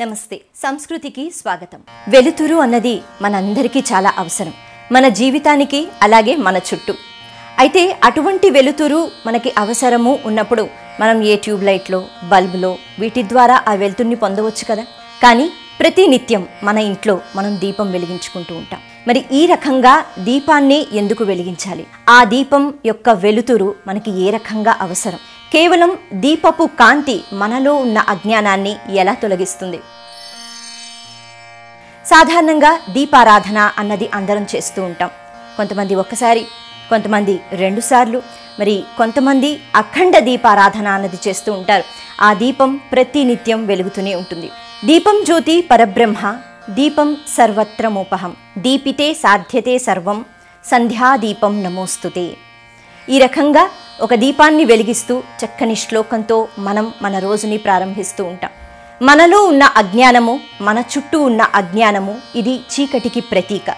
నమస్తే, సంస్కృతికి స్వాగతం. వెలుతురు అన్నది మనందరికీ చాలా అవసరం, మన జీవితానికి, అలాగే మన చుట్టూ. అయితే అటువంటి వెలుతురు మనకి అవసరము ఉన్నప్పుడు మనం ఏ ట్యూబ్లైట్లో, బల్బులో వీటి ద్వారా ఆ వెలుతురుని పొందవచ్చు కదా. కానీ ప్రతి నిత్యం మన ఇంట్లో మనం దీపం వెలిగించుకుంటూ ఉంటాం. మరి ఈ రకంగా దీపాన్ని ఎందుకు వెలిగించాలి? ఆ దీపం యొక్క వెలుతురు మనకి ఏ రకంగా అవసరం? కేవలం దీపపు కాంతి మనలో ఉన్న అజ్ఞానాన్ని ఎలా తొలగిస్తుంది? సాధారణంగా దీపారాధన అన్నది అందరం చేస్తూ ఉంటాం. కొంతమంది ఒక్కసారి, కొంతమంది 2 సార్లు, మరి కొంతమంది అఖండ దీపారాధన అన్నది చేస్తూ ఉంటారు. ఆ దీపం ప్రతి నిత్యం వెలుగుతూనే ఉంటుంది. దీపం జ్యోతి పరబ్రహ్మ, దీపం సర్వత్రమోపహం, దీపితే సాధ్యతే సర్వం, సంధ్యాదీపం నమోస్తుతే. ఈ రకంగా ఒక దీపాన్ని వెలిగిస్తూ చక్కని శ్లోకంతో మనం మన రోజుని ప్రారంభిస్తూ ఉంటాం. మనలో ఉన్న అజ్ఞానము, మన చుట్టూ ఉన్న అజ్ఞానము, ఇది చీకటికి ప్రతీక.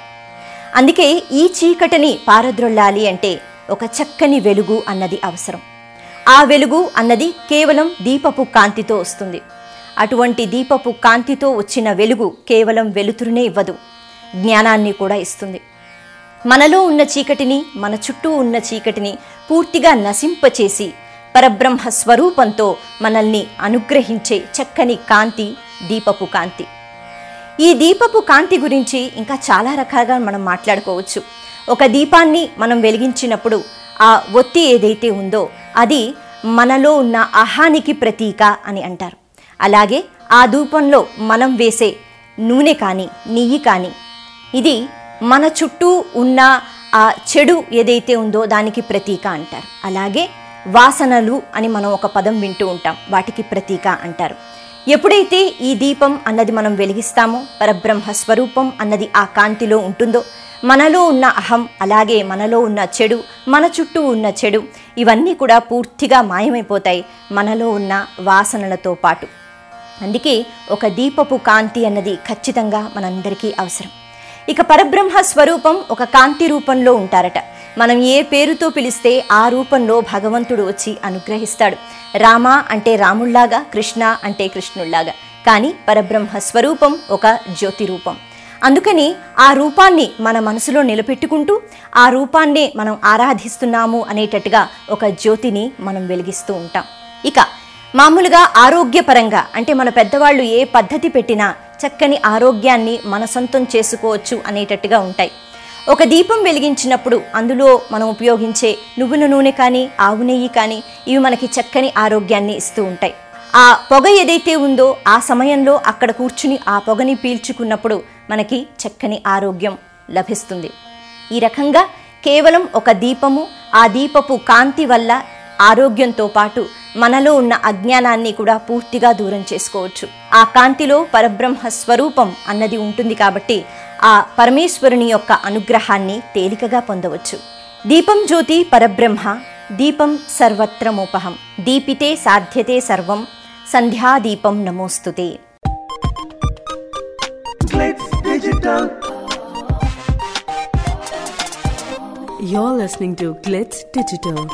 అందుకే ఈ చీకటిని పారద్రొల్లాలి అంటే ఒక చక్కని వెలుగు అన్నది అవసరం. ఆ వెలుగు అన్నది కేవలం దీపపు కాంతితో వస్తుంది. అటువంటి దీపపు కాంతితో వచ్చిన వెలుగు కేవలం వెలుతురునే ఇవ్వదు, జ్ఞానాన్ని కూడా ఇస్తుంది. మనలో ఉన్న చీకటిని, మన చుట్టూ ఉన్న చీకటిని పూర్తిగా నశింపచేసి పరబ్రహ్మ స్వరూపంతో మనల్ని అనుగ్రహించే చక్కని కాంతి దీపపు కాంతి. ఈ దీపపు కాంతి గురించి ఇంకా చాలా రకాలుగా మనం మాట్లాడుకోవచ్చు. ఒక దీపాన్ని మనం వెలిగించినప్పుడు ఆ ఒత్తి ఏదైతే ఉందో అది మనలో ఉన్న అహానికి ప్రతీక అని అంటారు. అలాగే ఆ ధూపంలో మనం వేసే నూనె కానీ, నెయ్యి కానీ, ఇది మన చుట్టూ ఉన్న ఆ చెడు ఏదైతే ఉందో దానికి ప్రతీక అంటారు. అలాగే వాసనలు అని మనం ఒక పదం వింటూ ఉంటాం, వాటికి ప్రతీక అంటారు. ఎప్పుడైతే ఈ దీపం అన్నది మనం వెలిగిస్తామో, పరబ్రహ్మ స్వరూపం అన్నది ఆ కాంతిలో ఉంటుందో, మనలో ఉన్న అహం, అలాగే మనలో ఉన్న చెడు, మన చుట్టూ ఉన్న చెడు, ఇవన్నీ కూడా పూర్తిగా మాయమైపోతాయి మనలో ఉన్న వాసనలతో పాటు. అందుకే ఒక దీపపు కాంతి అన్నది ఖచ్చితంగా మనందరికీ అవసరం. ఇక పరబ్రహ్మ స్వరూపం ఒక కాంతి రూపంలో ఉంటారట. మనం ఏ పేరుతో పిలిస్తే ఆ రూపంలో భగవంతుడు వచ్చి అనుగ్రహిస్తాడు. రామ అంటే రాముళ్లాగా, కృష్ణ అంటే కృష్ణుళ్లాగా. కానీ పరబ్రహ్మ స్వరూపం ఒక జ్యోతి రూపం. అందుకని ఆ రూపాన్ని మన మనసులో నిలబెట్టుకుంటూ ఆ రూపాన్నే మనం ఆరాధిస్తున్నాము అనేటట్టుగా ఒక జ్యోతిని మనం వెలిగిస్తూ ఉంటాం. ఇక మామూలుగా ఆరోగ్యపరంగా అంటే మన పెద్దవాళ్ళు ఏ పద్ధతి పెట్టినా చక్కని ఆరోగ్యాన్ని మన సొంతం చేసుకోవచ్చు అనేటట్టుగా ఉంటాయి. ఒక దీపం వెలిగించినప్పుడు అందులో మనం ఉపయోగించే నువ్వుల నూనె కానీ, ఆవు నెయ్యి కానీ, ఇవి మనకి చక్కని ఆరోగ్యాన్ని ఇస్తూ ఉంటాయి. ఆ పొగ ఏదైతే ఉందో ఆ సమయంలో అక్కడ కూర్చుని ఆ పొగని పీల్చుకున్నప్పుడు మనకి చక్కని ఆరోగ్యం లభిస్తుంది. ఈ రకంగా కేవలం ఒక దీపము, ఆ దీపపు కాంతి వల్ల ఆరోగ్యంతో పాటు మనలో ఉన్న అజ్ఞానాన్ని కూడా పూర్తిగా దూరం చేసుకోవచ్చు. ఆ కాంతిలో పరబ్రహ్మ స్వరూపం అన్నది ఉంటుంది కాబట్టి ఆ పరమేశ్వరుని యొక్క అనుగ్రహాన్ని తేలికగా పొందవచ్చు. దీపం జ్యోతి పరబ్రహ్మ, దీపం సర్వత్రమోపహం, దీపితే సాధ్యతే సర్వం, సంధ్యాదీపం నమోస్తుతే. You're listening to Glitz Digital.